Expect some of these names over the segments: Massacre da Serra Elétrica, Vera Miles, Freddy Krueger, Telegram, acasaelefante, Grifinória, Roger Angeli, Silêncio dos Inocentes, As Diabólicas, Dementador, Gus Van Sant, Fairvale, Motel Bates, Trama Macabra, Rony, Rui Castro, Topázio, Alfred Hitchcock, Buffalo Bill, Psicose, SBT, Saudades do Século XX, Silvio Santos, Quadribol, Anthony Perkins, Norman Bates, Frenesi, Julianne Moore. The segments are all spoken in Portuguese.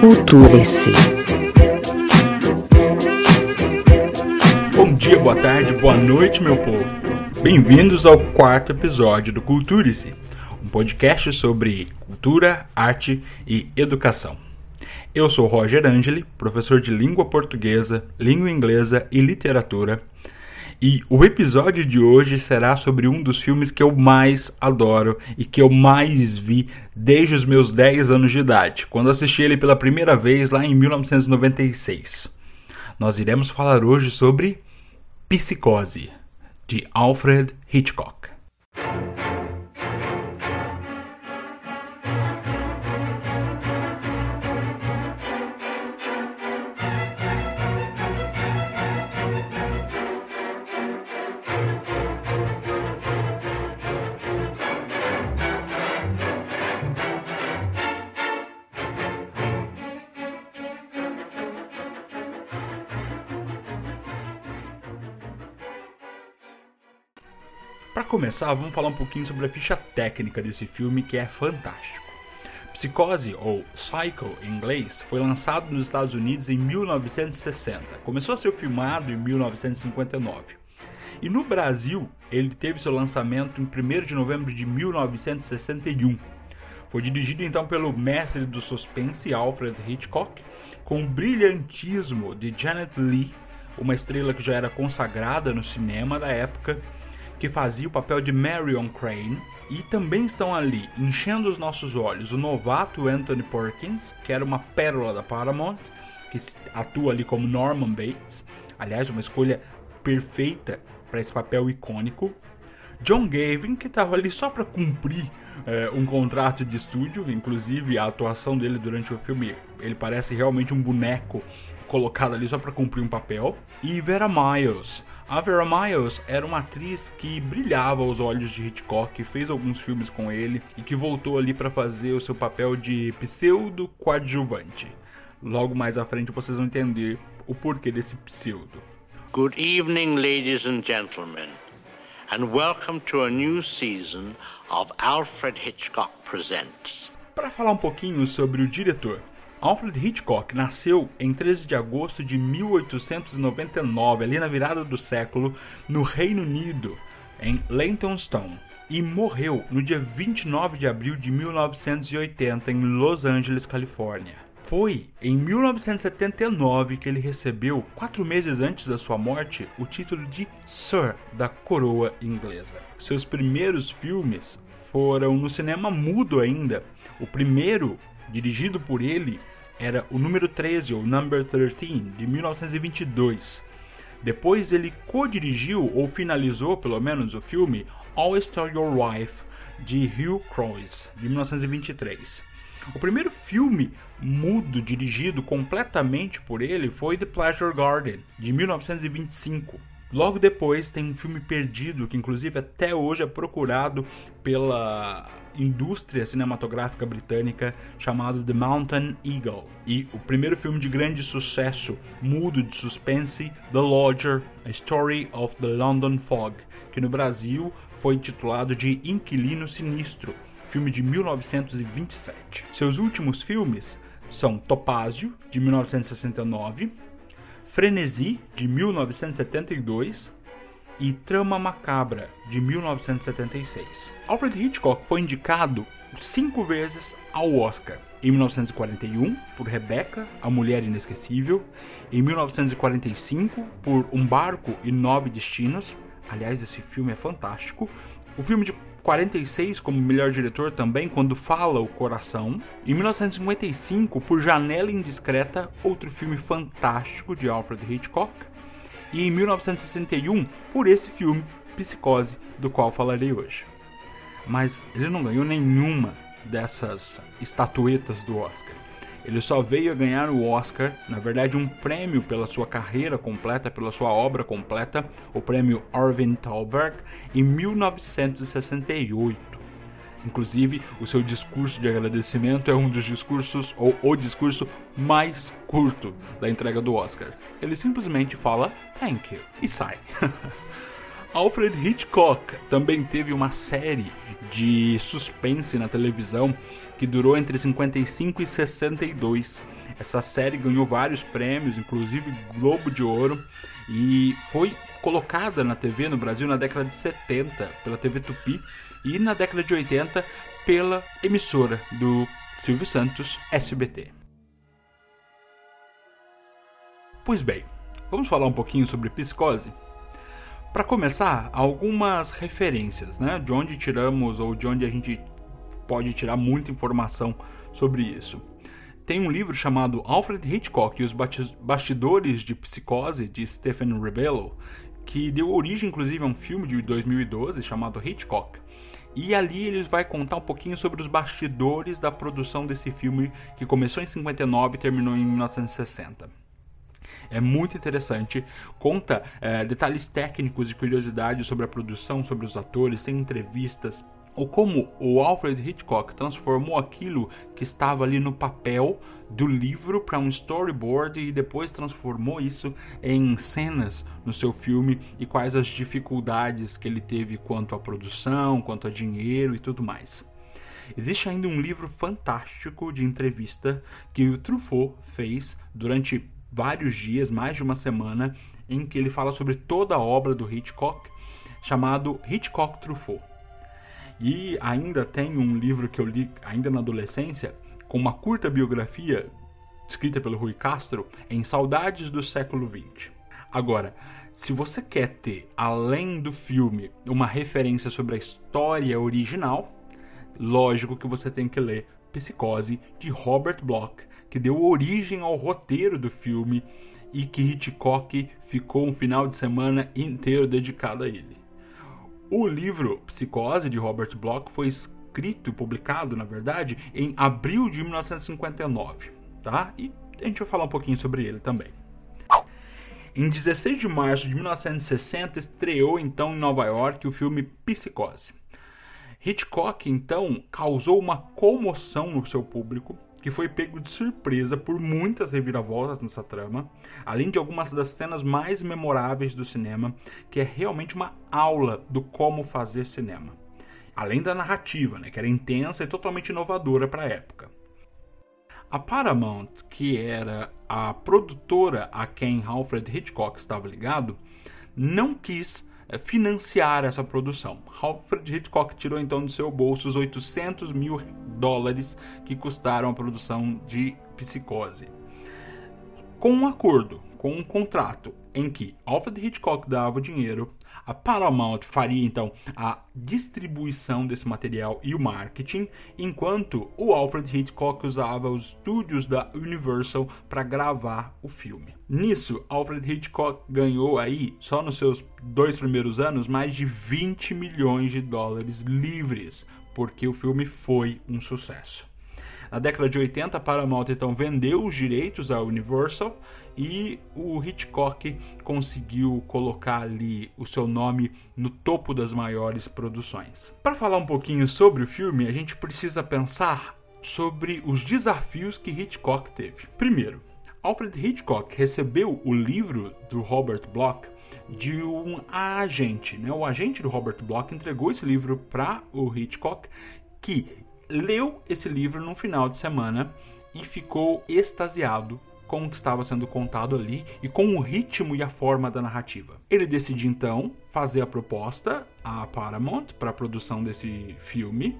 Culture-se. Bom dia, boa tarde, boa noite, meu povo. Bem-vindos ao quarto episódio do Culture-se, um podcast sobre cultura, arte e educação. Eu sou Roger Angeli, professor de língua portuguesa, língua inglesa e literatura, e o episódio de hoje será sobre um dos filmes que eu mais adoro e que eu mais vi desde os meus 10 anos de idade, quando assisti ele pela primeira vez lá em 1996. Nós iremos falar hoje sobre Psicose, de Alfred Hitchcock. Para começar, vamos falar um pouquinho sobre a ficha técnica desse filme, que é fantástico. Psicose, ou Psycho em inglês, foi lançado nos Estados Unidos em 1960. Começou a ser filmado em 1959. E no Brasil, ele teve seu lançamento em 1º de novembro de 1961. Foi dirigido então pelo mestre do suspense Alfred Hitchcock, com o brilhantismo de Janet Leigh, uma estrela que já era consagrada no cinema da época, que fazia o papel de Marion Crane, e também estão ali, enchendo os nossos olhos, o novato Anthony Perkins, que era uma pérola da Paramount, que atua ali como Norman Bates, aliás, uma escolha perfeita para esse papel icônico. John Gavin, que estava ali só para cumprir um contrato de estúdio, inclusive a atuação dele durante o filme, ele parece realmente um boneco colocado ali só para cumprir um papel. E Vera Miles. A Vera Miles era uma atriz que brilhava aos olhos de Hitchcock, que fez alguns filmes com ele e que voltou ali para fazer o seu papel de pseudo-coadjuvante. Logo mais à frente vocês vão entender o porquê desse pseudo. Good evening, ladies and gentlemen, and welcome to a new season of Alfred Hitchcock Presents. Para falar um pouquinho sobre o diretor. Alfred Hitchcock nasceu em 13 de agosto de 1899, ali na virada do século, no Reino Unido, em Lentonstone, e morreu no dia 29 de abril de 1980, em Los Angeles, Califórnia. Foi em 1979 que ele recebeu, 4 meses antes da sua morte, o título de Sir da Coroa Inglesa. Seus primeiros filmes foram no cinema mudo ainda. O primeiro, dirigido por ele, era o número 13, ou Number 13, de 1922. Depois ele co-dirigiu, ou finalizou pelo menos o filme, Always Tell Your Wife, de Hugh Crowe, de 1923. O primeiro filme mudo dirigido completamente por ele foi The Pleasure Garden, de 1925. Logo depois tem um filme perdido, que inclusive até hoje é procurado pela indústria cinematográfica britânica, chamado The Mountain Eagle. E o primeiro filme de grande sucesso, mudo de suspense, The Lodger, A Story of the London Fog, que no Brasil foi intitulado de Inquilino Sinistro, filme de 1927. Seus últimos filmes são Topázio, de 1969, Frenesi, de 1972, e Trama Macabra, de 1976. Alfred Hitchcock foi indicado 5 vezes ao Oscar. Em 1941, por Rebecca, A Mulher Inesquecível. Em 1945, por Um Barco e 9 Destinos. Aliás, esse filme é fantástico. O filme de 1946, como melhor diretor também, Quando Fala o Coração. Em 1955, por Janela Indiscreta, outro filme fantástico de Alfred Hitchcock. E em 1961, por esse filme, Psicose, do qual falarei hoje. Mas ele não ganhou nenhuma dessas estatuetas do Oscar. Ele só veio a ganhar o Oscar, na verdade um prêmio pela sua carreira completa, pela sua obra completa, o prêmio Irving Thalberg, em 1968. Inclusive, o seu discurso de agradecimento é um dos discursos, ou o discurso mais curto da entrega do Oscar. Ele simplesmente fala "Thank you" e sai. Alfred Hitchcock também teve uma série de suspense na televisão que durou entre 55 e 62. Essa série ganhou vários prêmios, inclusive Globo de Ouro, e foi colocada na TV no Brasil na década de 70 pela TV Tupi e na década de 80 pela emissora do Silvio Santos, SBT. Pois bem, vamos falar um pouquinho sobre Psicose? Para começar, algumas referências, né? De onde tiramos ou de onde a gente pode tirar muita informação sobre isso. Tem um livro chamado Alfred Hitchcock e os Bastidores de Psicose, de Stephen Rebello, que deu origem inclusive a um filme de 2012 chamado Hitchcock. E ali ele vai contar um pouquinho sobre os bastidores da produção desse filme que começou em 59 e terminou em 1960. É muito interessante, conta detalhes técnicos e curiosidades sobre a produção, sobre os atores, tem entrevistas, ou como o Alfred Hitchcock transformou aquilo que estava ali no papel do livro para um storyboard e depois transformou isso em cenas no seu filme e quais as dificuldades que ele teve quanto à produção, quanto a dinheiro e tudo mais. Existe ainda um livro fantástico de entrevista que o Truffaut fez durante vários dias, mais de uma semana, em que ele fala sobre toda a obra do Hitchcock, chamado Hitchcock Truffaut. E ainda tem um livro que eu li ainda na adolescência, com uma curta biografia, escrita pelo Rui Castro, em Saudades do Século XX. Agora, se você quer ter, além do filme, uma referência sobre a história original, lógico que você tem que ler Psicose, de Robert Bloch, que deu origem ao roteiro do filme e que Hitchcock ficou um final de semana inteiro dedicado a ele. O livro Psicose, de Robert Bloch, foi escrito e publicado, na verdade, em abril de 1959, tá? E a gente vai falar um pouquinho sobre ele também. Em 16 de março de 1960, estreou então em Nova York o filme Psicose. Hitchcock, então, causou uma comoção no seu público, que foi pego de surpresa por muitas reviravoltas nessa trama, além de algumas das cenas mais memoráveis do cinema, que é realmente uma aula do como fazer cinema. Além da narrativa, né, que era intensa e totalmente inovadora para a época. A Paramount, que era a produtora a quem Alfred Hitchcock estava ligado, não quis financiar essa produção. Alfred Hitchcock tirou então do seu bolso os $800 mil que custaram a produção de Psicose, com um acordo, com um contrato em que Alfred Hitchcock dava o dinheiro, a Paramount faria então a distribuição desse material e o marketing, enquanto o Alfred Hitchcock usava os estúdios da Universal para gravar o filme. Nisso, Alfred Hitchcock ganhou aí, só nos seus 2 primeiros anos, mais de $20 milhões livres, porque o filme foi um sucesso. Na década de 80, a Paramount então vendeu os direitos à Universal e o Hitchcock conseguiu colocar ali o seu nome no topo das maiores produções. Para falar um pouquinho sobre o filme, a gente precisa pensar sobre os desafios que Hitchcock teve. Primeiro, Alfred Hitchcock recebeu o livro do Robert Bloch de um agente, né? O agente do Robert Bloch entregou esse livro para o Hitchcock, que leu esse livro num final de semana e ficou extasiado com o que estava sendo contado ali e com o ritmo e a forma da narrativa. Ele decidiu então fazer a proposta à Paramount para a produção desse filme,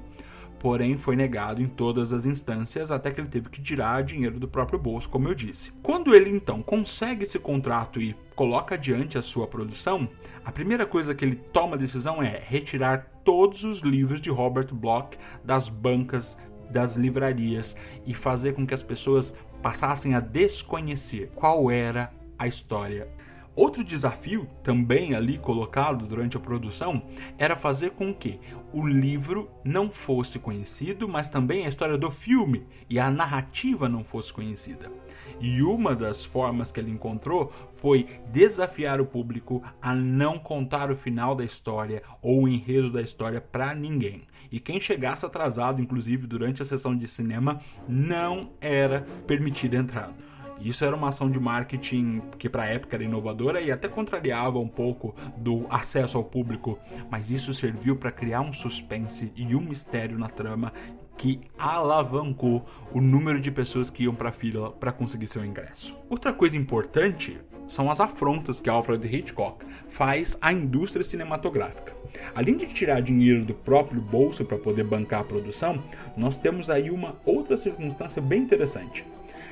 porém foi negado em todas as instâncias até que ele teve que tirar dinheiro do próprio bolso, como eu disse. Quando ele então consegue esse contrato e coloca adiante a sua produção, a primeira coisa que ele toma a decisão é retirar todos os livros de Robert Bloch das bancas, das livrarias, e fazer com que as pessoas passassem a desconhecer qual era a história. Outro desafio, também ali colocado durante a produção, era fazer com que o livro não fosse conhecido, mas também a história do filme e a narrativa não fosse conhecida. E uma das formas que ele encontrou foi desafiar o público a não contar o final da história ou o enredo da história para ninguém. E quem chegasse atrasado, inclusive durante a sessão de cinema, não era permitido entrar. Isso era uma ação de marketing que para a época era inovadora e até contrariava um pouco do acesso ao público, mas isso serviu para criar um suspense e um mistério na trama que alavancou o número de pessoas que iam para a fila para conseguir seu ingresso. Outra coisa importante são as afrontas que Alfred Hitchcock faz à indústria cinematográfica. Além de tirar dinheiro do próprio bolso para poder bancar a produção, nós temos aí uma outra circunstância bem interessante.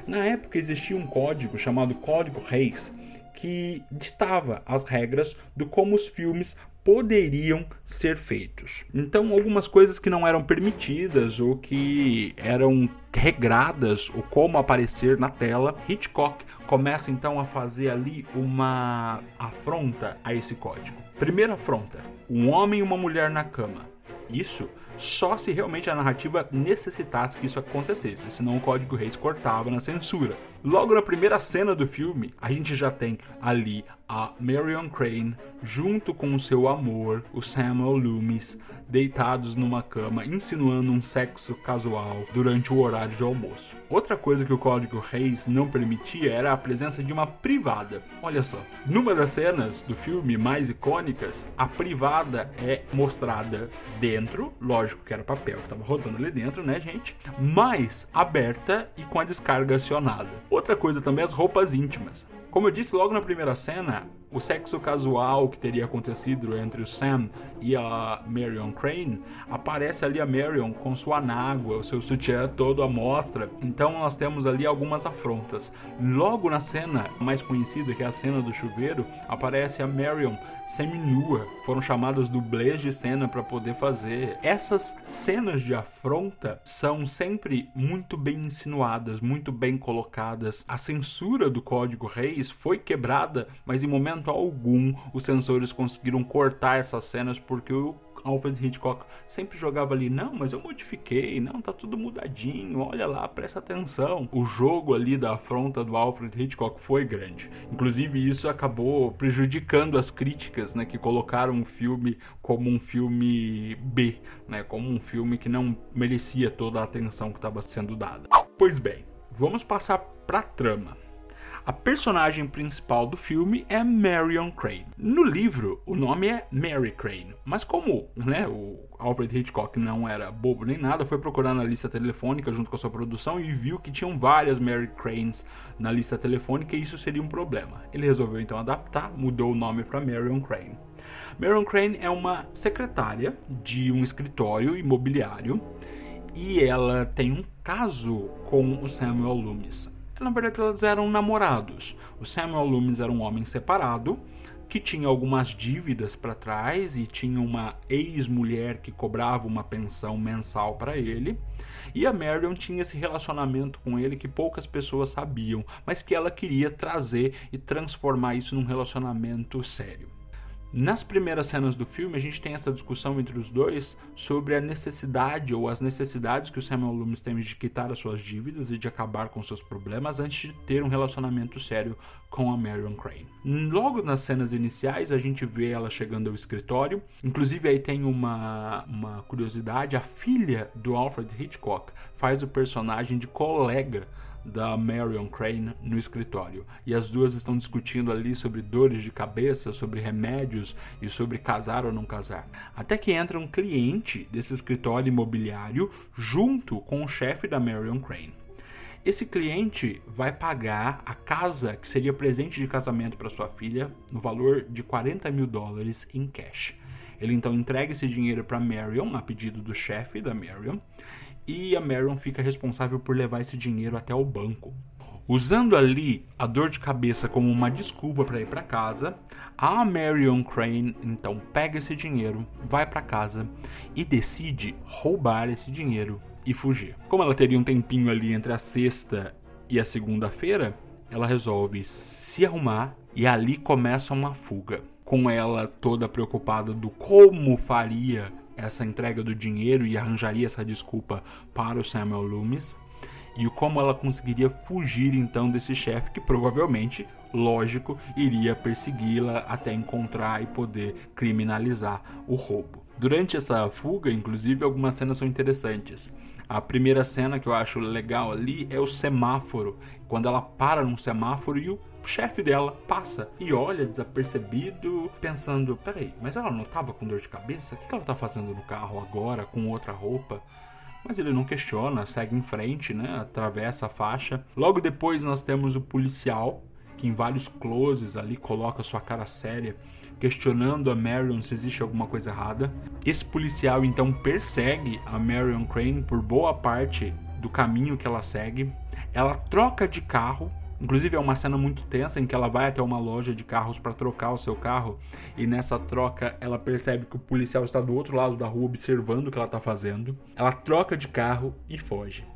Na época existia um código chamado Código Hays, que ditava as regras de como os filmes poderiam ser feitos. Então algumas coisas que não eram permitidas ou que eram regradas ou como aparecer na tela, Hitchcock começa então a fazer ali uma afronta a esse código. Primeira afronta, um homem e uma mulher na cama. Isso só se realmente a narrativa necessitasse que isso acontecesse, senão o Código Hays cortava na censura. Logo na primeira cena do filme, a gente já tem ali a Marion Crane junto com o seu amor, o Samuel Loomis, deitados numa cama, insinuando um sexo casual durante o horário de almoço. Outra coisa que o Código Hays não permitia era a presença de uma privada. Olha só, numa das cenas do filme mais icônicas, a privada é mostrada dentro, lógico que era papel que estava rodando ali dentro, né, gente? Mas aberta e com a descarga acionada. Outra coisa também, as roupas íntimas. Como eu disse logo na primeira cena, o sexo casual que teria acontecido entre o Sam e a Marion Crane, aparece ali a Marion com sua anágua, o seu sutiã todo à mostra. Então nós temos ali algumas afrontas. Logo na cena mais conhecida, que é a cena do chuveiro, aparece a Marion seminua. Foram chamadas dublês de cena para poder fazer. Essas cenas de afronta são sempre muito bem insinuadas, muito bem colocadas. A censura do Código Hays foi quebrada, mas em momento algum os censores conseguiram cortar essas cenas porque o Alfred Hitchcock sempre jogava ali, não, mas eu modifiquei, não, tá tudo mudadinho, olha lá, presta atenção. O jogo ali da afronta do Alfred Hitchcock foi grande. Inclusive isso acabou prejudicando as críticas, né, que colocaram o filme como um filme B, né, como um filme que não merecia toda a atenção que estava sendo dada. Pois bem, vamos passar pra trama. A personagem principal do filme é Marion Crane. No livro, o nome é Mary Crane, mas como, né, o Alfred Hitchcock não era bobo nem nada, foi procurar na lista telefônica junto com a sua produção e viu que tinham várias Mary Cranes na lista telefônica e isso seria um problema. Ele resolveu então adaptar, mudou o nome para Marion Crane. Marion Crane é uma secretária de um escritório imobiliário e ela tem um caso com o Samuel Loomis. Na verdade, elas eram namorados. O Samuel Loomis era um homem separado que tinha algumas dívidas para trás e tinha uma ex-mulher que cobrava uma pensão mensal para ele. E a Marion tinha esse relacionamento com ele que poucas pessoas sabiam, mas que ela queria trazer e transformar isso num relacionamento sério. Nas primeiras cenas do filme, a gente tem essa discussão entre os dois sobre a necessidade ou as necessidades que o Samuel Loomis tem de quitar as suas dívidas e de acabar com seus problemas antes de ter um relacionamento sério com a Marion Crane. Logo nas cenas iniciais, a gente vê ela chegando ao escritório. Inclusive, aí tem uma curiosidade. A filha do Alfred Hitchcock faz o personagem de colega da Marion Crane no escritório. E as duas estão discutindo ali sobre dores de cabeça, sobre remédios e sobre casar ou não casar. Até que entra um cliente desse escritório imobiliário junto com o chefe da Marion Crane. Esse cliente vai pagar a casa que seria presente de casamento para sua filha no valor de $40.000 em cash. Ele então entrega esse dinheiro para Marion a pedido do chefe da Marion. E a Marion fica responsável por levar esse dinheiro até o banco. Usando ali a dor de cabeça como uma desculpa para ir para casa, a Marion Crane então pega esse dinheiro, vai para casa e decide roubar esse dinheiro e fugir. Como ela teria um tempinho ali entre a sexta e a segunda-feira, ela resolve se arrumar e ali começa uma fuga. Com ela toda preocupada do como faria essa entrega do dinheiro e arranjaria essa desculpa para o Samuel Loomis, e como ela conseguiria fugir então desse chefe que provavelmente, lógico, iria persegui-la até encontrar e poder criminalizar o roubo. Durante essa fuga, inclusive, algumas cenas são interessantes. A primeira cena que eu acho legal ali é o semáforo, quando ela para num semáforo e o chefe dela passa e olha desapercebido, pensando, peraí, mas ela não estava com dor de cabeça? O que ela está fazendo no carro agora, com outra roupa? Mas ele não questiona, segue em frente, né? Atravessa a faixa. Logo depois nós temos o policial, que em vários closes ali coloca sua cara séria, questionando a Marion se existe alguma coisa errada. Esse policial então persegue a Marion Crane por boa parte do caminho que ela segue. Ela troca de carro, inclusive é uma cena muito tensa em que ela vai até uma loja de carros para trocar o seu carro, e nessa troca ela percebe que o policial está do outro lado da rua observando o que ela está fazendo. Ela troca de carro e foge.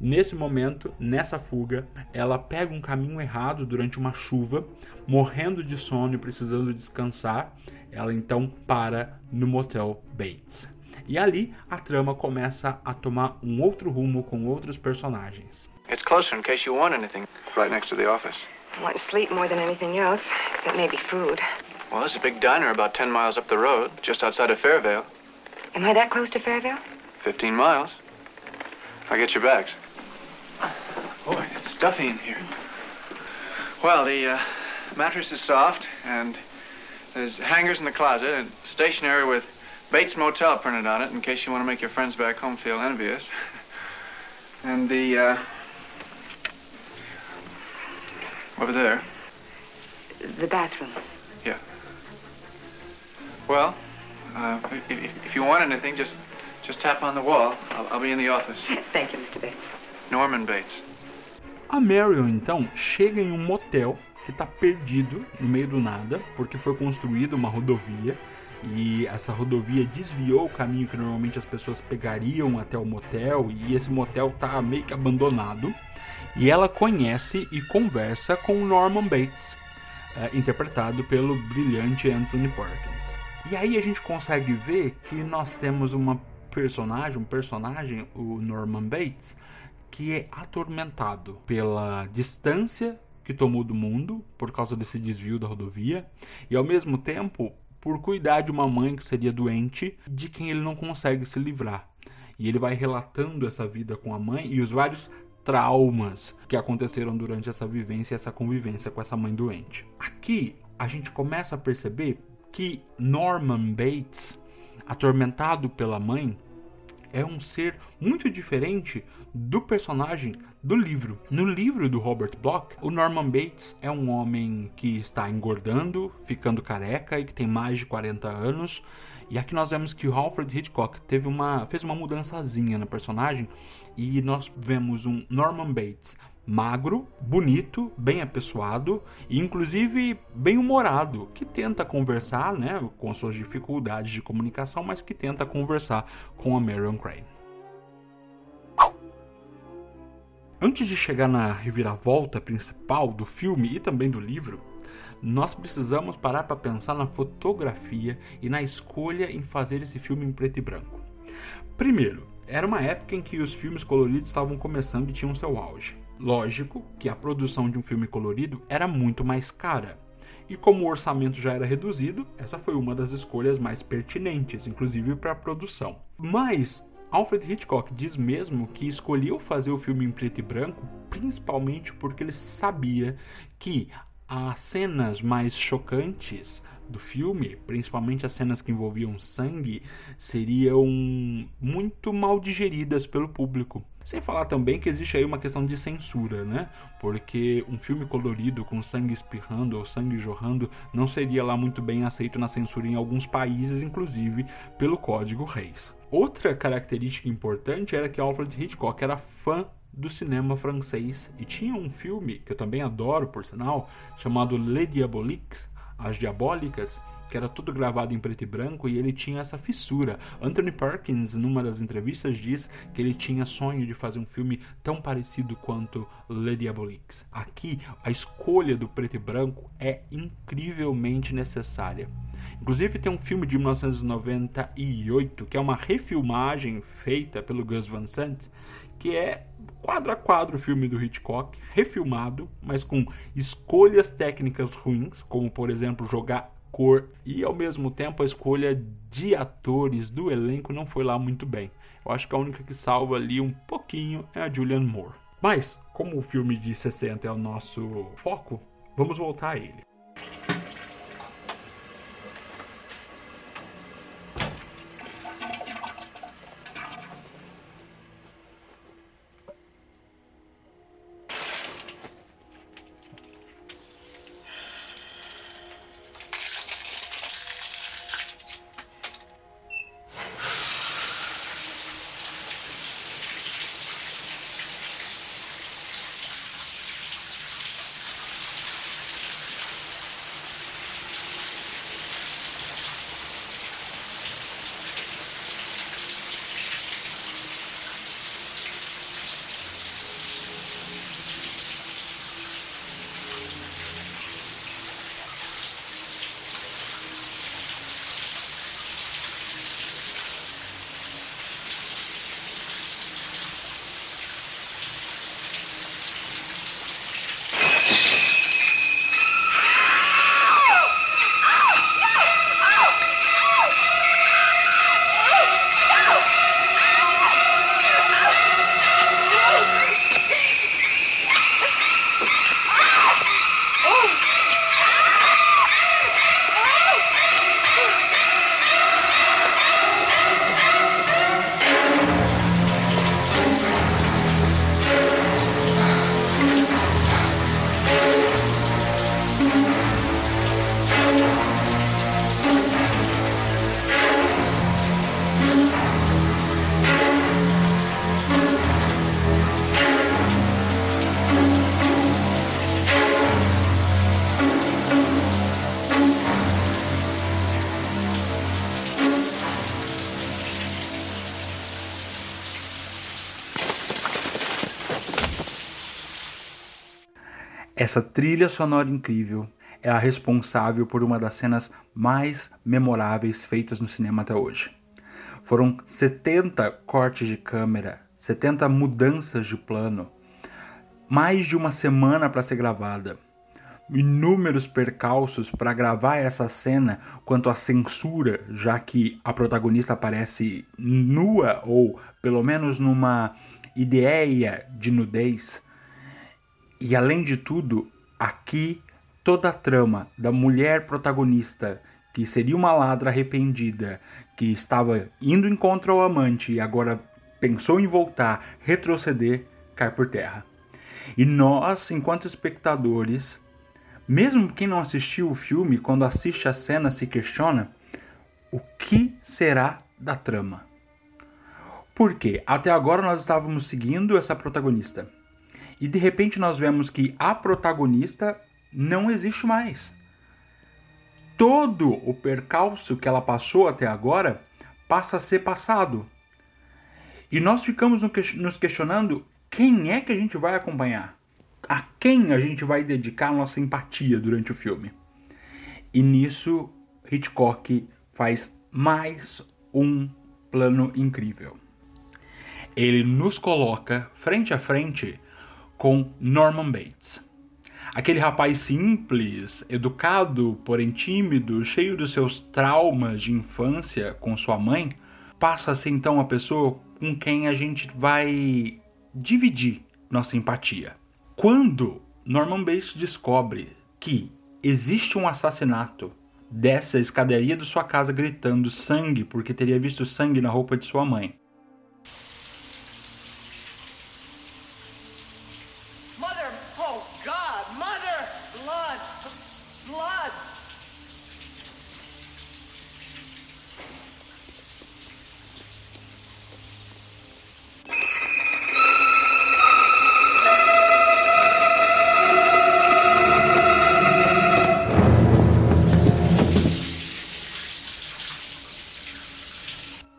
Nesse momento, nessa fuga, ela pega um caminho errado durante uma chuva, morrendo de sono e precisando descansar. Ela então para no Motel Bates. E ali a trama começa a tomar um outro rumo com outros personagens. It's closer in case you want anything, right next to the office. I want sleep more than anything else, except maybe food. Well, there's a big diner about 10 miles up the road, just outside of Fairvale. Am I that close to Fairvale? 15 miles. I'll get your bags. Boy, it's stuffy in here. Well, the mattress is soft, and there's hangers in the closet, and stationery with Bates Motel printed on it, in case you want to make your friends back home feel envious. And the... Over there. The bathroom. Yeah. Well, if you want anything, just tap on the wall. I'll be in the office. Thank you, Mr. Bates. Norman Bates. A Marion, então, chega em um motel que está perdido no meio do nada, porque foi construída uma rodovia, e essa rodovia desviou o caminho que normalmente as pessoas pegariam até o motel, e esse motel está meio que abandonado. E ela conhece e conversa com Norman Bates, interpretado pelo brilhante Anthony Perkins. E aí a gente consegue ver que nós temos um personagem, o Norman Bates, que é atormentado pela distância que tomou do mundo por causa desse desvio da rodovia e, ao mesmo tempo, por cuidar de uma mãe que seria doente, de quem ele não consegue se livrar. E ele vai relatando essa vida com a mãe e os vários traumas que aconteceram durante essa vivência e essa convivência com essa mãe doente. Aqui a gente começa a perceber que Norman Bates, atormentado pela mãe, é um ser muito diferente do personagem do livro. No livro do Robert Bloch, o Norman Bates é um homem que está engordando, ficando careca e que tem mais de 40 anos. E aqui nós vemos que o Alfred Hitchcock fez uma mudançazinha no personagem e nós vemos um Norman Bates magro, bonito, bem apessoado e inclusive bem humorado, que tenta conversar, né, com suas dificuldades de comunicação, mas que tenta conversar com a Marion Crane. Antes de chegar na reviravolta principal do filme e também do livro, nós precisamos parar para pensar na fotografia e na escolha em fazer esse filme em preto e branco. Primeiro, era uma época em que os filmes coloridos estavam começando e tinham seu auge. Lógico que a produção de um filme colorido era muito mais cara. E como o orçamento já era reduzido, essa foi uma das escolhas mais pertinentes, inclusive para a produção. Mas Alfred Hitchcock diz mesmo que escolheu fazer o filme em preto e branco principalmente porque ele sabia que as cenas mais chocantes do filme, principalmente as cenas que envolviam sangue, seriam muito mal digeridas pelo público. Sem falar também que existe aí uma questão de censura, né? Porque um filme colorido com sangue espirrando ou sangue jorrando não seria lá muito bem aceito na censura em alguns países, inclusive pelo Código Hays. Outra característica importante era que Alfred Hitchcock era fã do cinema francês e tinha um filme, que eu também adoro por sinal, chamado Les Diaboliques, As Diabólicas, que era tudo gravado em preto e branco, e ele tinha essa fissura. Anthony Perkins, numa das entrevistas, diz que ele tinha sonho de fazer um filme tão parecido quanto Les Diaboliques. Aqui, a escolha do preto e branco é incrivelmente necessária. Inclusive, tem um filme de 1998, que é uma refilmagem feita pelo Gus Van Sant, que é quadro a quadro o filme do Hitchcock, refilmado, mas com escolhas técnicas ruins, como, por exemplo, jogar cor, e ao mesmo tempo a escolha de atores do elenco não foi lá muito bem. Eu acho que a única que salva ali um pouquinho é a Julianne Moore. Mas, como o filme de 60 é o nosso foco, vamos voltar a ele. Essa trilha sonora incrível é a responsável por uma das cenas mais memoráveis feitas no cinema até hoje. Foram 70 cortes de câmera, 70 mudanças de plano, mais de uma semana para ser gravada, inúmeros percalços para gravar essa cena quanto à censura, já que a protagonista aparece nua ou pelo menos numa ideia de nudez. E além de tudo, aqui toda a trama da mulher protagonista, que seria uma ladra arrependida, que estava indo em contra o amante e agora pensou em voltar, retroceder, cai por terra. E nós, enquanto espectadores, mesmo quem não assistiu o filme, quando assiste a cena se questiona: o que será da trama? Por quê? Até agora nós estávamos seguindo essa protagonista. E de repente nós vemos que a protagonista não existe mais. Todo o percalço que ela passou até agora passa a ser passado. E nós ficamos nos questionando quem é que a gente vai acompanhar. A quem a gente vai dedicar a nossa empatia durante o filme. E nisso Hitchcock faz mais um plano incrível. Ele nos coloca frente a frente com Norman Bates. Aquele rapaz simples, educado, porém tímido, cheio dos seus traumas de infância com sua mãe, passa a ser então a pessoa com quem a gente vai dividir nossa empatia. Quando Norman Bates descobre que existe um assassinato, desce a escadaria de sua casa gritando sangue, porque teria visto sangue na roupa de sua mãe.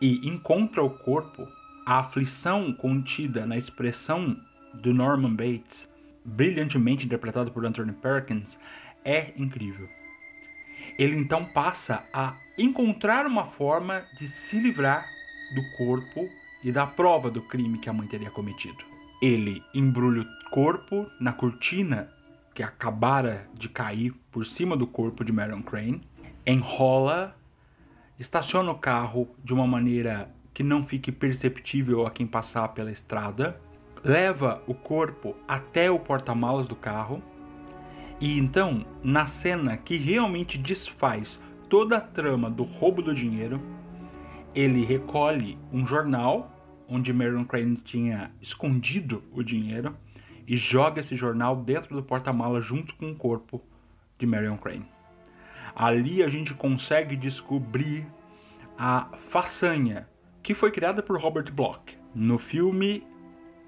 e encontra o corpo, a aflição contida na expressão do Norman Bates, brilhantemente interpretado por Anthony Perkins, é incrível. Ele então passa a encontrar uma forma de se livrar do corpo e da prova do crime que a mãe teria cometido. Ele embrulha o corpo na cortina que acabara de cair por cima do corpo de Marion Crane, enrola, estaciona o carro de uma maneira que não fique perceptível a quem passar pela estrada, leva o corpo até o porta-malas do carro e então, na cena que realmente desfaz toda a trama do roubo do dinheiro, ele recolhe um jornal onde Marion Crane tinha escondido o dinheiro e joga esse jornal dentro do porta-malas junto com o corpo de Marion Crane. Ali a gente consegue descobrir a façanha que foi criada por Robert Bloch. No filme,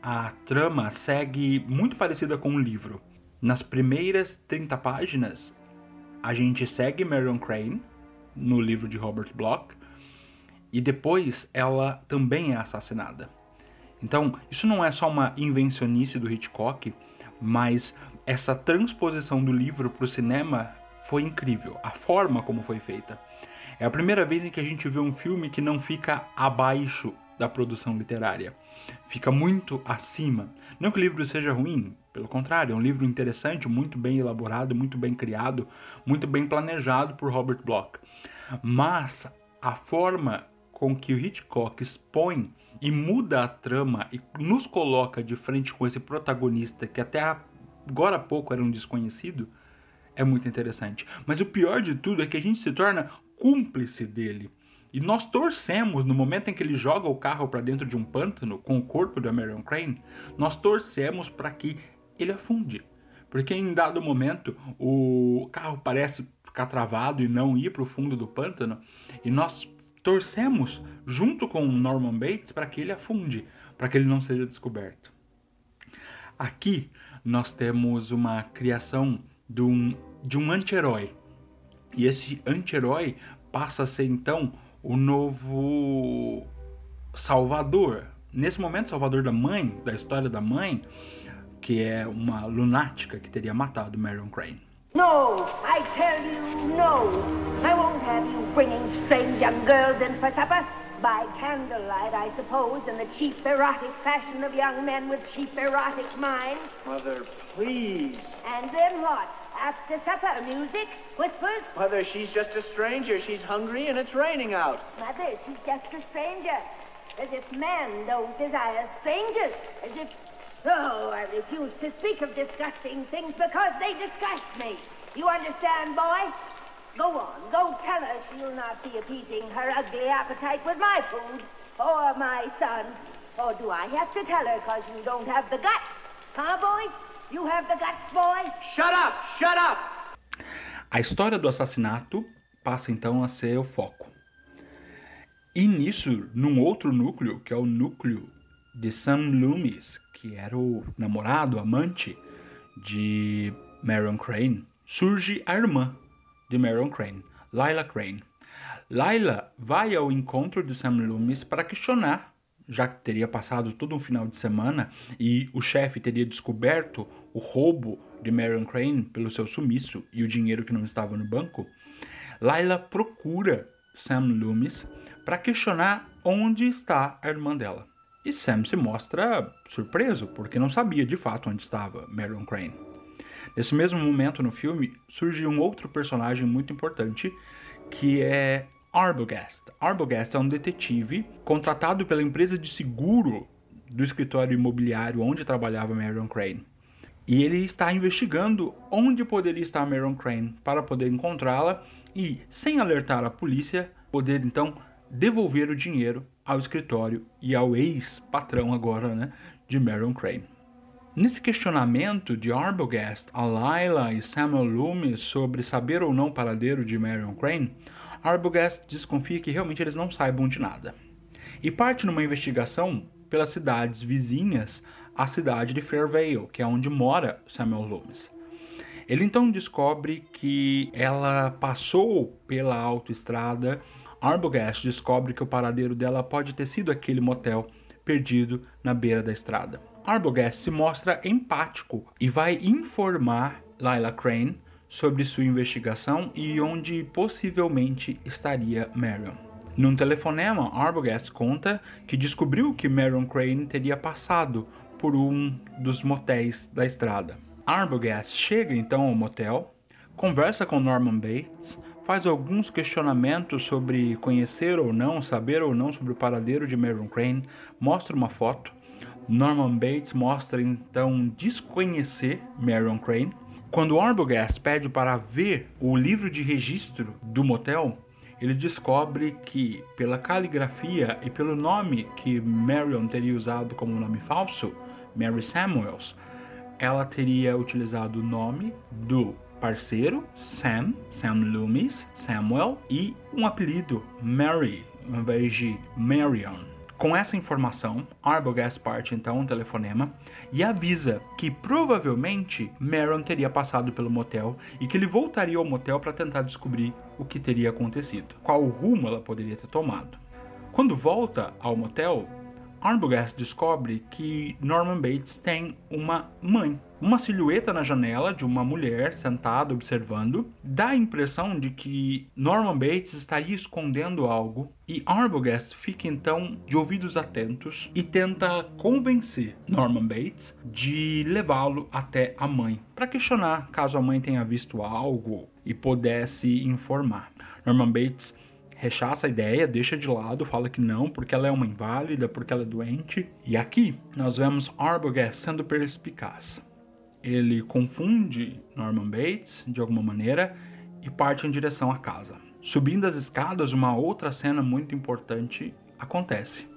a trama segue muito parecida com o livro. Nas primeiras 30 páginas, a gente segue Marion Crane no livro de Robert Bloch e depois ela também é assassinada. Então, isso não é só uma invencionice do Hitchcock, mas essa transposição do livro para o cinema foi incrível, a forma como foi feita. É a primeira vez em que a gente vê um filme que não fica abaixo da produção literária, fica muito acima. Não que o livro seja ruim, pelo contrário, é um livro interessante, muito bem elaborado, muito bem criado, muito bem planejado por Robert Bloch. Mas a forma com que o Hitchcock expõe e muda a trama e nos coloca de frente com esse protagonista que até agora há pouco era um desconhecido, é muito interessante. Mas o pior de tudo é que a gente se torna cúmplice dele. E nós torcemos, no momento em que ele joga o carro para dentro de um pântano com o corpo da Marion Crane, nós torcemos para que ele afunde. Porque em dado momento o carro parece ficar travado e não ir para o fundo do pântano e nós torcemos junto com o Norman Bates para que ele afunde, para que ele não seja descoberto. Aqui nós temos uma criação de um anti-herói. E esse anti-herói passa a ser então o novo salvador. Nesse momento, salvador da mãe, da história da mãe, que é uma lunática que teria matado Marion Crane. No, I tell you, no. I won't have you bringing strange young girls in for supper. By candlelight, I suppose, in the cheap erotic fashion of young men with cheap erotic minds. Mother, please. And then what? After supper, music, whispers. Mother, she's just a stranger. She's hungry and it's raining out. Mother, she's just a stranger. As if men don't desire strangers. As if... Oh, I refuse to speak of disgusting things because they disgust me. You understand, boy? Go on, go tell her she'll not be appeasing her ugly appetite with my food or my son. Or do I have to tell her because you don't have the guts? Huh, boy? You have the guts, boy? Shut up, shut up! A história do assassinato passa então a ser o foco. E nisso, num outro núcleo, que é o núcleo de Sam Loomis, que era o namorado, amante de Marion Crane, surge a irmã de Marion Crane, Lila Crane. Lila vai ao encontro de Sam Loomis para questionar, já que teria passado todo um final de semana e o chefe teria descoberto o roubo de Marion Crane pelo seu sumiço e o dinheiro que não estava no banco. Lila procura Sam Loomis para questionar onde está a irmã dela. E Sam se mostra surpreso, porque não sabia de fato onde estava Marion Crane. Nesse mesmo momento no filme, surge um outro personagem muito importante, que é Arbogast. Arbogast é um detetive contratado pela empresa de seguro do escritório imobiliário onde trabalhava Marion Crane. E ele está investigando onde poderia estar Marion Crane para poder encontrá-la e, sem alertar a polícia, poder então devolver o dinheiro ao escritório e ao ex-patrão agora, né, de Marion Crane. Nesse questionamento de Arbogast a Lila e Samuel Loomis sobre saber ou não o paradeiro de Marion Crane, Arbogast desconfia que realmente eles não saibam de nada. E parte numa investigação pelas cidades vizinhas à cidade de Fairvale, que é onde mora Samuel Loomis. Ele então descobre que ela passou pela autoestrada. Arbogast descobre que o paradeiro dela pode ter sido aquele motel perdido na beira da estrada. Arbogast se mostra empático e vai informar Lila Crane sobre sua investigação e onde possivelmente estaria Marion. Num telefonema, Arbogast conta que descobriu que Marion Crane teria passado por um dos motéis da estrada. Arbogast chega então ao motel, conversa com Norman Bates, faz alguns questionamentos sobre conhecer ou não, saber ou não sobre o paradeiro de Marion Crane, mostra uma foto. Norman Bates mostra então desconhecer Marion Crane. Quando Arbogast pede para ver o livro de registro do motel, ele descobre que, pela caligrafia e pelo nome que Marion teria usado como nome falso, Mary Samuels, ela teria utilizado o nome do parceiro, Sam Loomis, Samuel, e um apelido, Mary, ao invés de Marion. Com essa informação, Arbogast parte então um telefonema e avisa que provavelmente Marion teria passado pelo motel e que ele voltaria ao motel para tentar descobrir o que teria acontecido, qual rumo ela poderia ter tomado. Quando volta ao motel, Arbogast descobre que Norman Bates tem uma mãe. Uma silhueta na janela de uma mulher sentada observando dá a impressão de que Norman Bates estaria escondendo algo, e Arbogast fica então de ouvidos atentos e tenta convencer Norman Bates de levá-lo até a mãe para questionar caso a mãe tenha visto algo e pudesse informar. Norman Bates rechaça a ideia, deixa de lado, fala que não, porque ela é uma inválida, porque ela é doente. E aqui nós vemos Arbogast sendo perspicaz. Ele confunde Norman Bates, de alguma maneira, e parte em direção à casa. Subindo as escadas, uma outra cena muito importante acontece.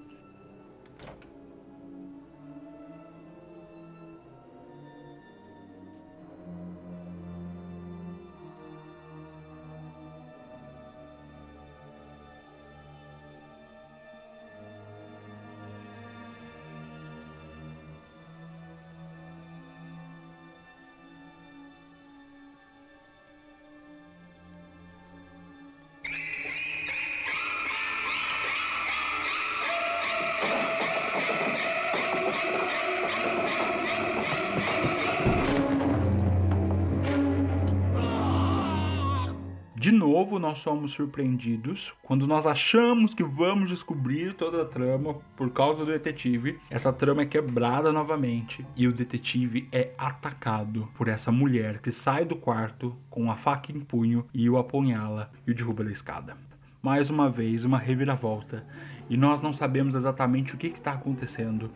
De novo, nós somos surpreendidos quando nós achamos que vamos descobrir toda a trama por causa do detetive. Essa trama é quebrada novamente e o detetive é atacado por essa mulher que sai do quarto com a faca em punho e o apunhala e o derruba da escada. Mais uma vez, uma reviravolta e nós não sabemos exatamente o que está acontecendo.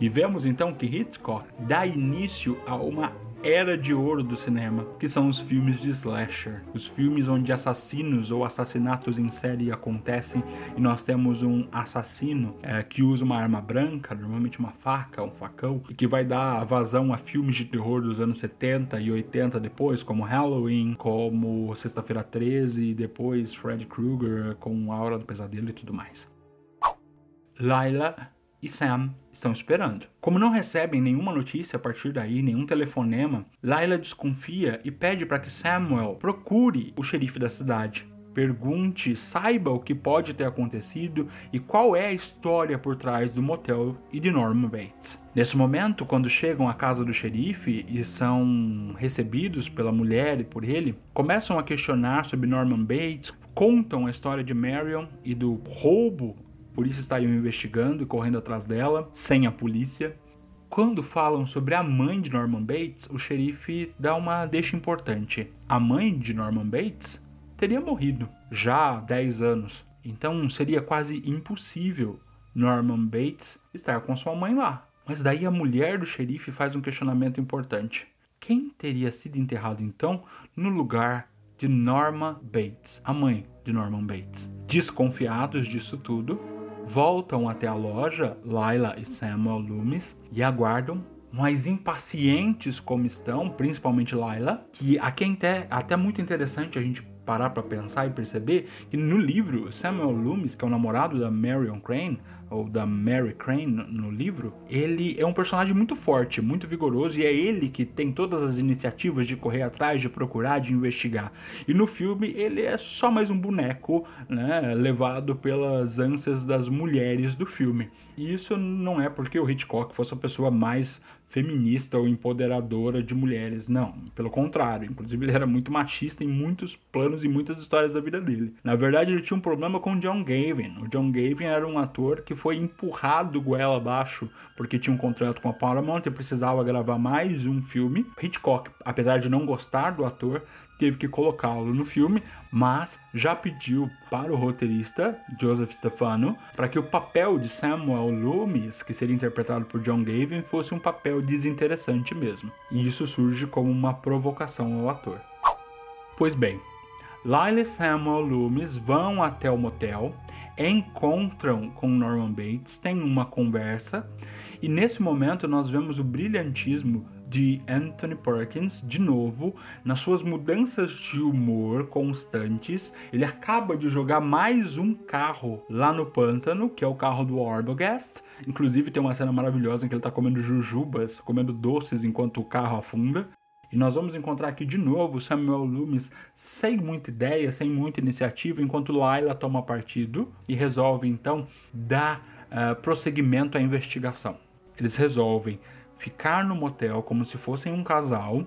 E vemos então que Hitchcock dá início a uma era de ouro do cinema, que são os filmes de slasher, os filmes onde assassinos ou assassinatos em série acontecem e nós temos um assassino que usa uma arma branca, normalmente uma faca, um facão, e que vai dar vazão a filmes de terror dos anos 70 e 80 depois, como Halloween, como Sexta-feira 13 e depois Freddy Krueger com A Hora do Pesadelo e tudo mais. Lila e Sam estão esperando. Como não recebem nenhuma notícia a partir daí, nenhum telefonema, Lila desconfia e pede para que Samuel procure o xerife da cidade, pergunte, saiba o que pode ter acontecido e qual é a história por trás do motel e de Norman Bates. Nesse momento, quando chegam à casa do xerife e são recebidos pela mulher e por ele, começam a questionar sobre Norman Bates, contam a história de Marion e do roubo. Por isso estariam investigando e correndo atrás dela, sem a polícia. Quando falam sobre a mãe de Norman Bates, o xerife dá uma deixa importante. A mãe de Norman Bates teria morrido já há 10 anos. Então seria quase impossível Norman Bates estar com sua mãe lá. Mas daí a mulher do xerife faz um questionamento importante. Quem teria sido enterrado então no lugar de Norma Bates, a mãe de Norman Bates? Desconfiados disso tudo, voltam até a loja, Lila e Samuel Loomis, e aguardam, mas impacientes como estão, principalmente Lila, que aqui é até muito interessante a gente parar para pensar e perceber que no livro, Samuel Loomis, que é o namorado da Marion Crane, ou da Mary Crane no livro, ele é um personagem muito forte, muito vigoroso, e é ele que tem todas as iniciativas de correr atrás, de procurar, de investigar. E no filme ele é só mais um boneco, né, levado pelas ânsias das mulheres do filme. E isso não é porque o Hitchcock fosse a pessoa mais feminista ou empoderadora de mulheres, não. Pelo contrário, inclusive ele era muito machista em muitos planos e muitas histórias da vida dele. Na verdade, ele tinha um problema com o John Gavin. O John Gavin era um ator que foi empurrado goela abaixo porque tinha um contrato com a Paramount e precisava gravar mais um filme. Hitchcock, apesar de não gostar do ator, teve que colocá-lo no filme, mas já pediu para o roteirista Joseph Stefano para que o papel de Samuel Loomis, que seria interpretado por John Gavin, fosse um papel desinteressante mesmo. E isso surge como uma provocação ao ator. Pois bem, Lila e Samuel Loomis vão até o motel, encontram com Norman Bates, têm uma conversa, e nesse momento nós vemos o brilhantismo de Anthony Perkins, de novo, nas suas mudanças de humor constantes. Ele acaba de jogar mais um carro lá no pântano, que é o carro do Arbogast. Inclusive tem uma cena maravilhosa em que ele está comendo jujubas, comendo doces enquanto o carro afunda. E nós vamos encontrar aqui de novo Samuel Loomis sem muita ideia, sem muita iniciativa, enquanto Lila toma partido e resolve então dar prosseguimento à investigação. Eles resolvem ficar no motel como se fossem um casal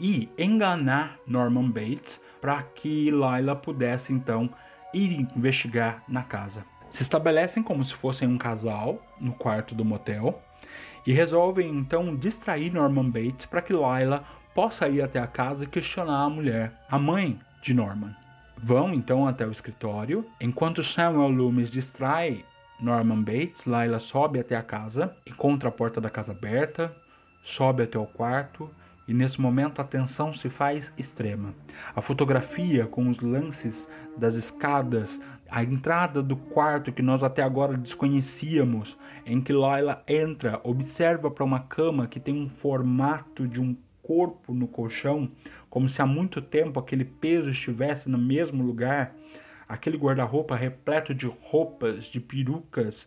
e enganar Norman Bates para que Lila pudesse então ir investigar na casa. Se estabelecem como se fossem um casal no quarto do motel e resolvem então distrair Norman Bates para que Lila possa ir até a casa e questionar a mulher, a mãe de Norman. Vão então até o escritório, enquanto Samuel Loomis distrai Norman Bates, Lila sobe até a casa, encontra a porta da casa aberta, sobe até o quarto e nesse momento a tensão se faz extrema. A fotografia com os lances das escadas, a entrada do quarto que nós até agora desconhecíamos, em que Lila entra, observa para uma cama que tem um formato de um corpo no colchão, como se há muito tempo aquele peso estivesse no mesmo lugar. Aquele guarda-roupa repleto de roupas, de perucas,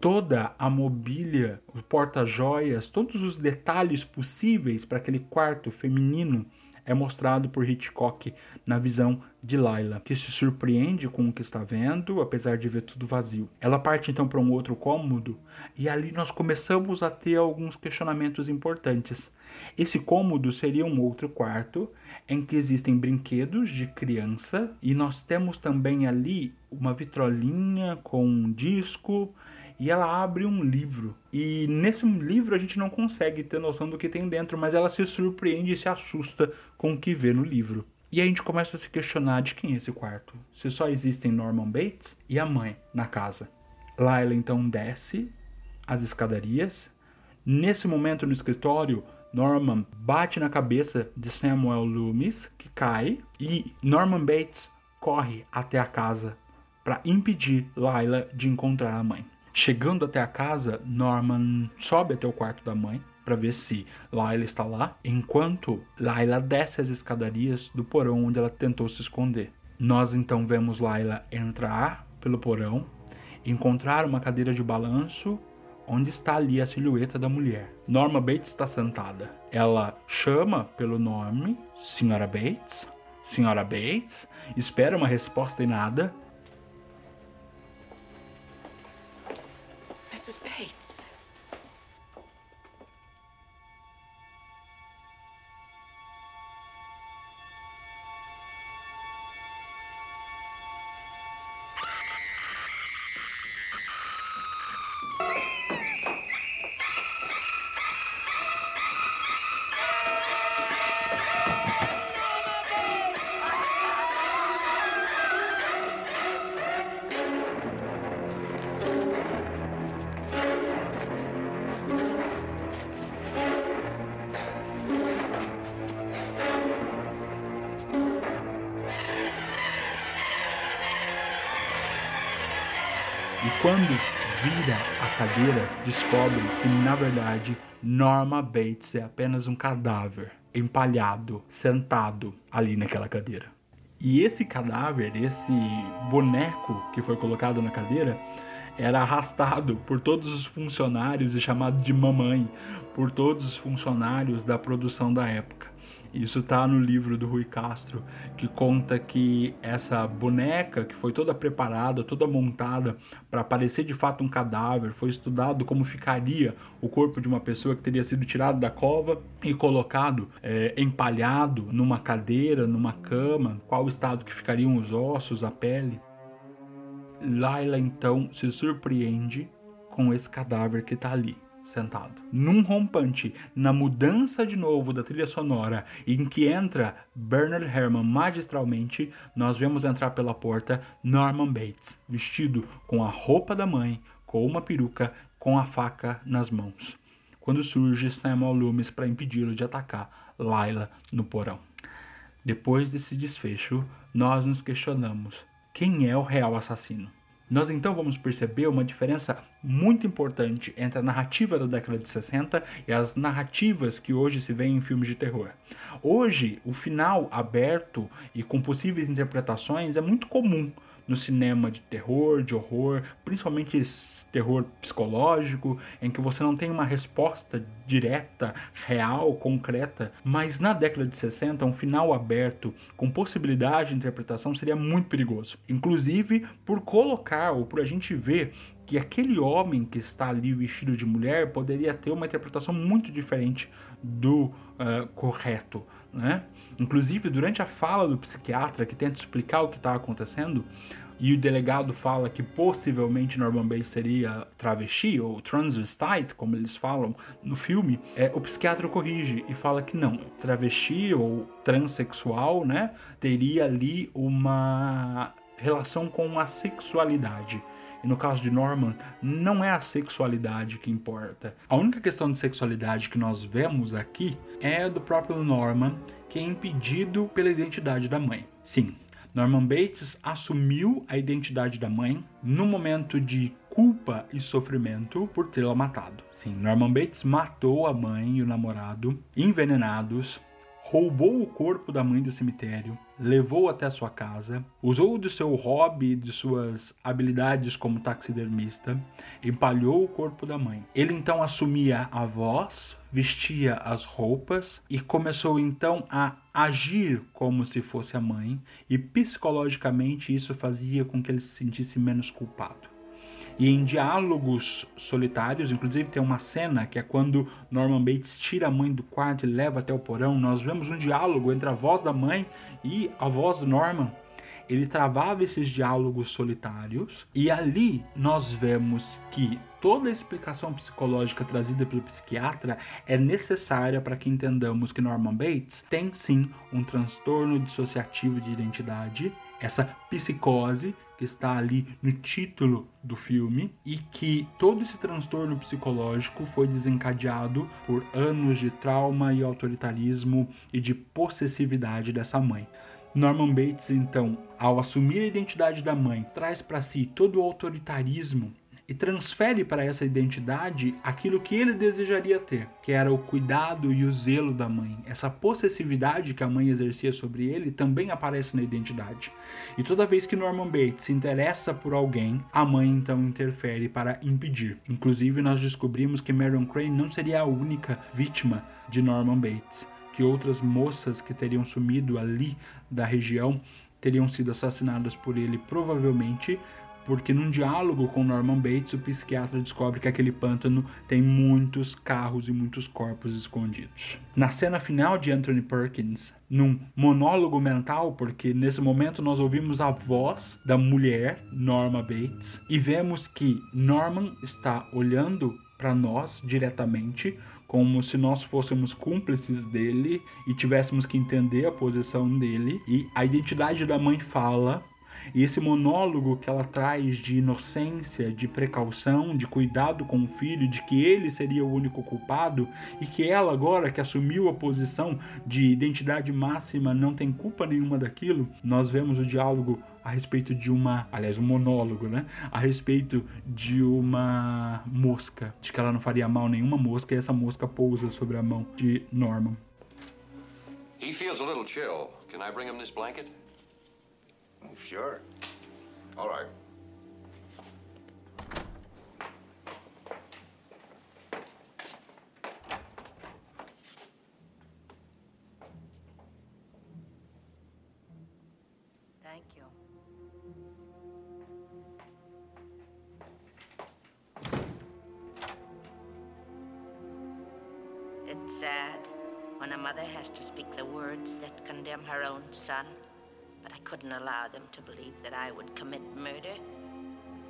toda a mobília, os porta-joias, todos os detalhes possíveis para aquele quarto feminino é mostrado por Hitchcock na visão de Lila, que se surpreende com o que está vendo, apesar de ver tudo vazio. Ela parte então para um outro cômodo e ali nós começamos a ter alguns questionamentos importantes. Esse cômodo seria um outro quarto em que existem brinquedos de criança e nós temos também ali uma vitrolinha com um disco e ela abre um livro. E nesse livro a gente não consegue ter noção do que tem dentro, mas ela se surpreende e se assusta com o que vê no livro. E a gente começa a se questionar de quem é esse quarto, se só existem Norman Bates e a mãe na casa. Lila então desce as escadarias. Nesse momento no escritório, Norman bate na cabeça de Samuel Loomis, que cai, e Norman Bates corre até a casa para impedir Lila de encontrar a mãe. Chegando até a casa, Norman sobe até o quarto da mãe para ver se Lila está lá, enquanto Lila desce as escadarias do porão onde ela tentou se esconder. Nós então vemos Lila entrar pelo porão, encontrar uma cadeira de balanço onde está ali a silhueta da mulher. Norma Bates está sentada. Ela chama pelo nome, Senhora Bates, espera uma resposta e nada. Quando vira a cadeira, descobre que, na verdade, Norma Bates é apenas um cadáver empalhado, sentado ali naquela cadeira. E esse cadáver, esse boneco que foi colocado na cadeira, era arrastado por todos os funcionários e chamado de mamãe, por todos os funcionários da produção da época. Isso está no livro do Rui Castro, que conta que essa boneca, que foi toda preparada, toda montada para parecer de fato um cadáver, foi estudado como ficaria o corpo de uma pessoa que teria sido tirado da cova e colocado, empalhado numa cadeira, numa cama, qual estado que ficariam os ossos, a pele. Lila então se surpreende com esse cadáver que está ali, sentado. Num rompante, na mudança de novo da trilha sonora, em que entra Bernard Herrmann magistralmente, nós vemos entrar pela porta Norman Bates, vestido com a roupa da mãe, com uma peruca, com a faca nas mãos. Quando surge Samuel Loomis para impedi-lo de atacar Lila no porão. Depois desse desfecho, nós nos questionamos: quem é o real assassino? Nós então vamos perceber uma diferença muito importante entre a narrativa da década de 60 e as narrativas que hoje se veem em filmes de terror. Hoje, o final aberto e com possíveis interpretações é muito comum no cinema de terror, de horror, principalmente esse terror psicológico, em que você não tem uma resposta direta, real, concreta. Mas na década de 60, um final aberto, com possibilidade de interpretação, seria muito perigoso. Inclusive, por colocar, ou por a gente ver, que aquele homem que está ali vestido de mulher poderia ter uma interpretação muito diferente do correto, né? Inclusive, durante a fala do psiquiatra que tenta explicar o que está acontecendo, e o delegado fala que possivelmente Norman Bates seria travesti, ou transvestite, como eles falam no filme, o psiquiatra corrige e fala que não, travesti ou transexual, né, teria ali uma relação com a sexualidade. E no caso de Norman, não é a sexualidade que importa. A única questão de sexualidade que nós vemos aqui é do próprio Norman, que é impedido pela identidade da mãe. Sim, Norman Bates assumiu a identidade da mãe no momento de culpa e sofrimento por tê-la matado. Sim, Norman Bates matou a mãe e o namorado, envenenados, roubou o corpo da mãe do cemitério, levou até sua casa, usou do seu hobby e de suas habilidades como taxidermista, empalhou o corpo da mãe. Ele então assumia a voz, vestia as roupas e começou então a agir como se fosse a mãe, e psicologicamente isso fazia com que ele se sentisse menos culpado. E em diálogos solitários, inclusive tem uma cena que é quando Norman Bates tira a mãe do quarto e leva até o porão, nós vemos um diálogo entre a voz da mãe e a voz do Norman. Ele travava esses diálogos solitários e ali nós vemos que toda a explicação psicológica trazida pelo psiquiatra é necessária para que entendamos que Norman Bates tem sim um transtorno dissociativo de identidade, essa psicose, que está ali no título do filme, e que todo esse transtorno psicológico foi desencadeado por anos de trauma e autoritarismo e de possessividade dessa mãe. Norman Bates, então, ao assumir a identidade da mãe, traz para si todo o autoritarismo e transfere para essa identidade aquilo que ele desejaria ter, que era o cuidado e o zelo da mãe. Essa possessividade que a mãe exercia sobre ele também aparece na identidade. E toda vez que Norman Bates se interessa por alguém, a mãe então interfere para impedir. Inclusive, nós descobrimos que Marion Crane não seria a única vítima de Norman Bates, que outras moças que teriam sumido ali da região teriam sido assassinadas por ele, provavelmente porque num diálogo com Norman Bates, o psiquiatra descobre que aquele pântano tem muitos carros e muitos corpos escondidos. Na cena final de Anthony Perkins, num monólogo mental, porque nesse momento nós ouvimos a voz da mulher, Norma Bates, e vemos que Norman está olhando para nós diretamente, como se nós fôssemos cúmplices dele e tivéssemos que entender a posição dele. E a identidade da mãe fala. E esse monólogo que ela traz de inocência, de precaução, de cuidado com o filho, de que ele seria o único culpado e que ela agora, que assumiu a posição de identidade máxima, não tem culpa nenhuma daquilo, nós vemos o diálogo a respeito de um monólogo, né? A respeito de uma mosca, de que ela não faria mal a nenhuma mosca, e essa mosca pousa sobre a mão de Norman. He feels a little chill. Can I bring him this blanket? Oh, sure. All right. Thank you. It's sad when a mother has to speak the words that condemn her own son. But I couldn't allow them to believe that I would commit murder.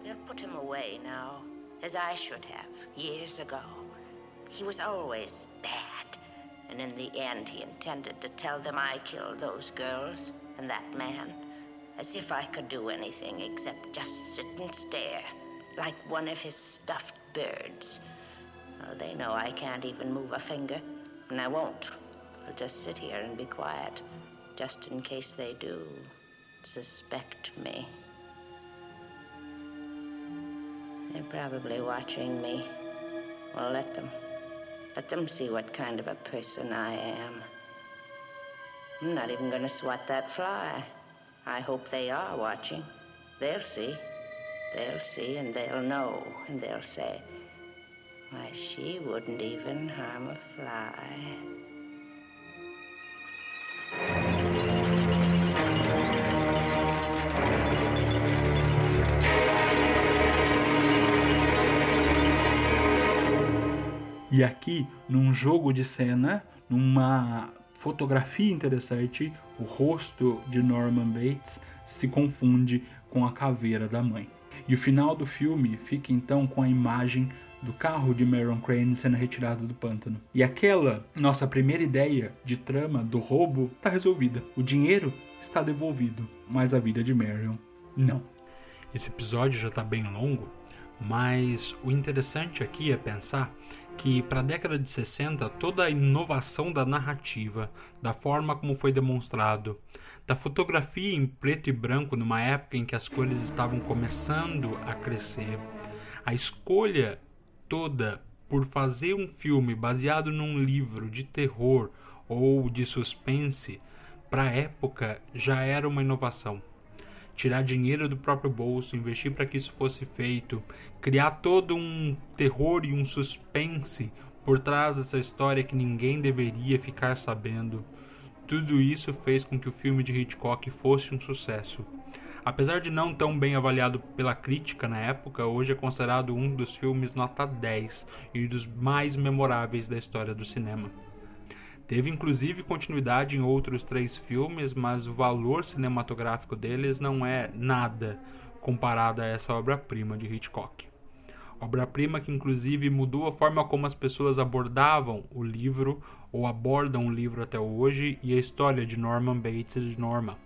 They'll put him away now, as I should have years ago. He was always bad. And in the end, he intended to tell them I killed those girls and that man, as if I could do anything except just sit and stare, like one of his stuffed birds. Oh, they know I can't even move a finger, and I won't. I'll just sit here and be quiet. Just in case they do suspect me. They're probably watching me. Well, let them. Let them see what kind of a person I am. I'm not even gonna swat that fly. I hope they are watching. They'll see. They'll see and they'll know. And they'll say, why, she wouldn't even harm a fly. E aqui, num jogo de cena, numa fotografia interessante, o rosto de Norman Bates se confunde com a caveira da mãe. E o final do filme fica então com a imagem do carro de Marion Crane sendo retirado do pântano. E aquela nossa primeira ideia de trama do roubo está resolvida. O dinheiro está devolvido, mas a vida de Marion não. Esse episódio já está bem longo, mas o interessante aqui é pensar que para a década de 60, toda a inovação da narrativa, da forma como foi demonstrado, da fotografia em preto e branco numa época em que as cores estavam começando a crescer, a escolha toda por fazer um filme baseado num livro de terror ou de suspense, para a época já era uma inovação. Tirar dinheiro do próprio bolso, investir para que isso fosse feito, criar todo um terror e um suspense por trás dessa história que ninguém deveria ficar sabendo. Tudo isso fez com que o filme de Hitchcock fosse um sucesso. Apesar de não tão bem avaliado pela crítica na época, hoje é considerado um dos filmes nota 10 e dos mais memoráveis da história do cinema. Teve inclusive continuidade em outros 3 filmes, mas o valor cinematográfico deles não é nada comparado a essa obra-prima de Hitchcock. Obra-prima que inclusive mudou a forma como as pessoas abordavam o livro, ou abordam o livro até hoje, e a história de Norman Bates e de Norma.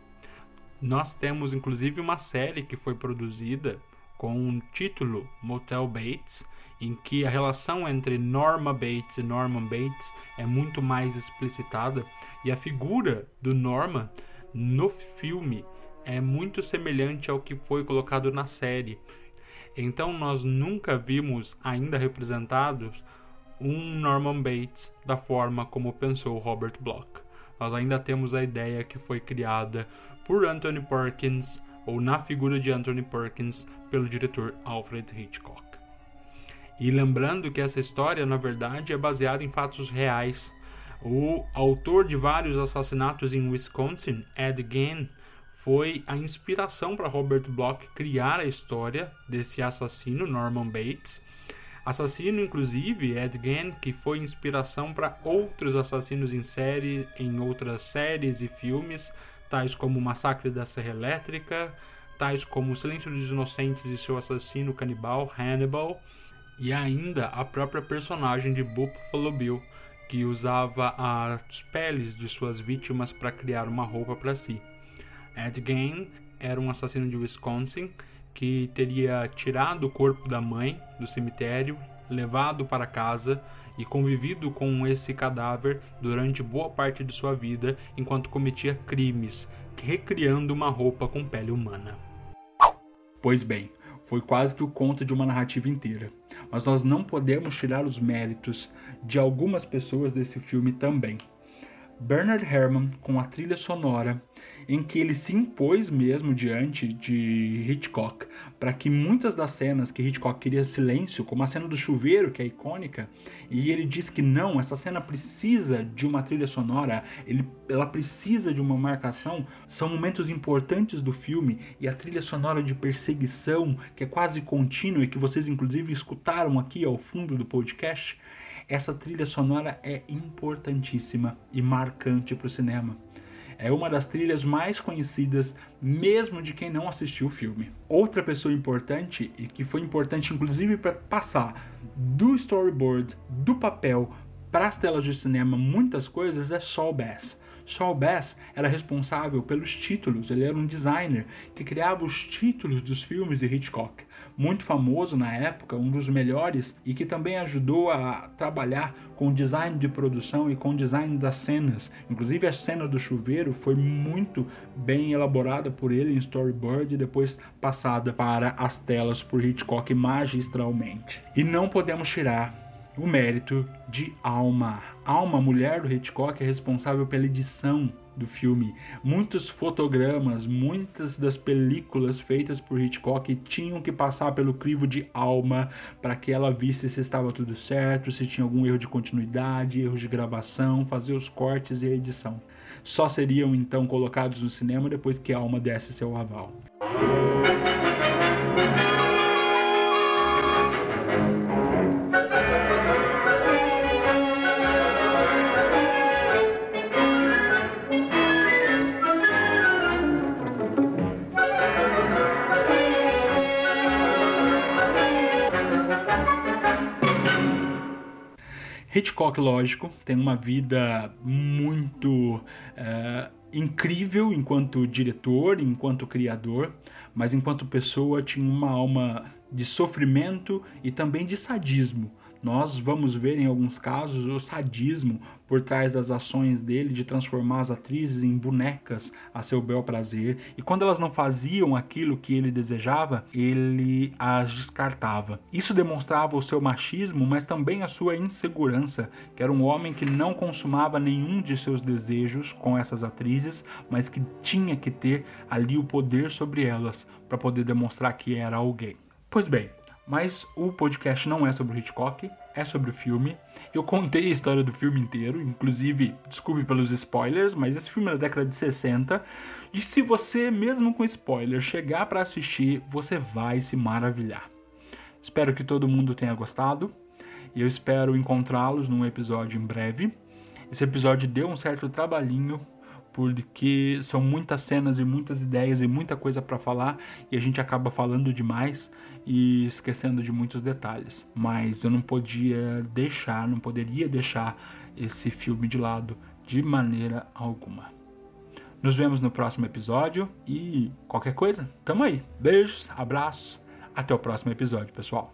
Nós temos inclusive uma série que foi produzida com o título Motel Bates, em que a relação entre Norma Bates e Norman Bates é muito mais explicitada, e a figura do Norman no filme é muito semelhante ao que foi colocado na série. Então nós nunca vimos ainda representados um Norman Bates da forma como pensou Robert Bloch. Nós ainda temos a ideia que foi criada por Anthony Perkins, ou na figura de Anthony Perkins, pelo diretor Alfred Hitchcock. E lembrando que essa história, na verdade, é baseada em fatos reais. O autor de vários assassinatos em Wisconsin, Ed Gein, foi a inspiração para Robert Bloch criar a história desse assassino, Norman Bates. Assassino, inclusive, Ed Gein, que foi inspiração para outros assassinos em série, em outras séries e filmes, tais como O Massacre da Serra Elétrica, tais como O Silêncio dos Inocentes e seu assassino canibal, Hannibal. E ainda a própria personagem de Buffalo Bill, que usava as peles de suas vítimas para criar uma roupa para si. Ed Gein era um assassino de Wisconsin que teria tirado o corpo da mãe do cemitério, levado para casa e convivido com esse cadáver durante boa parte de sua vida enquanto cometia crimes, recriando uma roupa com pele humana. Pois bem, foi quase que o conto de uma narrativa inteira. Mas nós não podemos tirar os méritos de algumas pessoas desse filme também. Bernard Herrmann com a trilha sonora, em que ele se impôs mesmo diante de Hitchcock, para que muitas das cenas que Hitchcock queria silêncio, como a cena do chuveiro, que é icônica, e ele diz que não, essa cena precisa de uma trilha sonora, ela precisa de uma marcação, são momentos importantes do filme, e a trilha sonora de perseguição, que é quase contínua, e que vocês inclusive escutaram aqui ao fundo do podcast, essa trilha sonora é importantíssima e marcante para o cinema. É uma das trilhas mais conhecidas, mesmo de quem não assistiu o filme. Outra pessoa importante, e que foi importante inclusive para passar do storyboard, do papel, para as telas de cinema muitas coisas, é Saul Bass. Saul Bass era responsável pelos títulos, ele era um designer que criava os títulos dos filmes de Hitchcock. Muito famoso na época, um dos melhores, e que também ajudou a trabalhar com o design de produção e com o design das cenas. Inclusive a cena do chuveiro foi muito bem elaborada por ele em storyboard e depois passada para as telas por Hitchcock magistralmente. E não podemos tirar o mérito de Alma. Alma, mulher do Hitchcock, é responsável pela edição do filme. Muitos fotogramas, muitas das películas feitas por Hitchcock tinham que passar pelo crivo de Alma para que ela visse se estava tudo certo, se tinha algum erro de continuidade, erro de gravação, fazer os cortes e a edição. Só seriam então colocados no cinema depois que Alma desse seu aval. Hitchcock, lógico, tem uma vida muito incrível enquanto diretor, enquanto criador, mas enquanto pessoa tinha uma alma de sofrimento e também de sadismo. Nós vamos ver em alguns casos o sadismo por trás das ações dele de transformar as atrizes em bonecas a seu bel prazer, e quando elas não faziam aquilo que ele desejava, ele as descartava. Isso demonstrava o seu machismo, mas também a sua insegurança, que era um homem que não consumava nenhum de seus desejos com essas atrizes, mas que tinha que ter ali o poder sobre elas para poder demonstrar que era alguém. Pois bem, mas o podcast não é sobre o Hitchcock, é sobre o filme. Eu contei a história do filme inteiro, inclusive, desculpe pelos spoilers, mas esse filme é da década de 60, e se você, mesmo com spoiler, chegar para assistir, você vai se maravilhar. Espero que todo mundo tenha gostado, e eu espero encontrá-los num episódio em breve. Esse episódio deu um certo trabalhinho, porque são muitas cenas e muitas ideias e muita coisa para falar, e a gente acaba falando demais e esquecendo de muitos detalhes. Mas eu não poderia deixar esse filme de lado de maneira alguma. Nos vemos no próximo episódio e qualquer coisa, tamo aí. Beijos, abraços, até o próximo episódio, pessoal.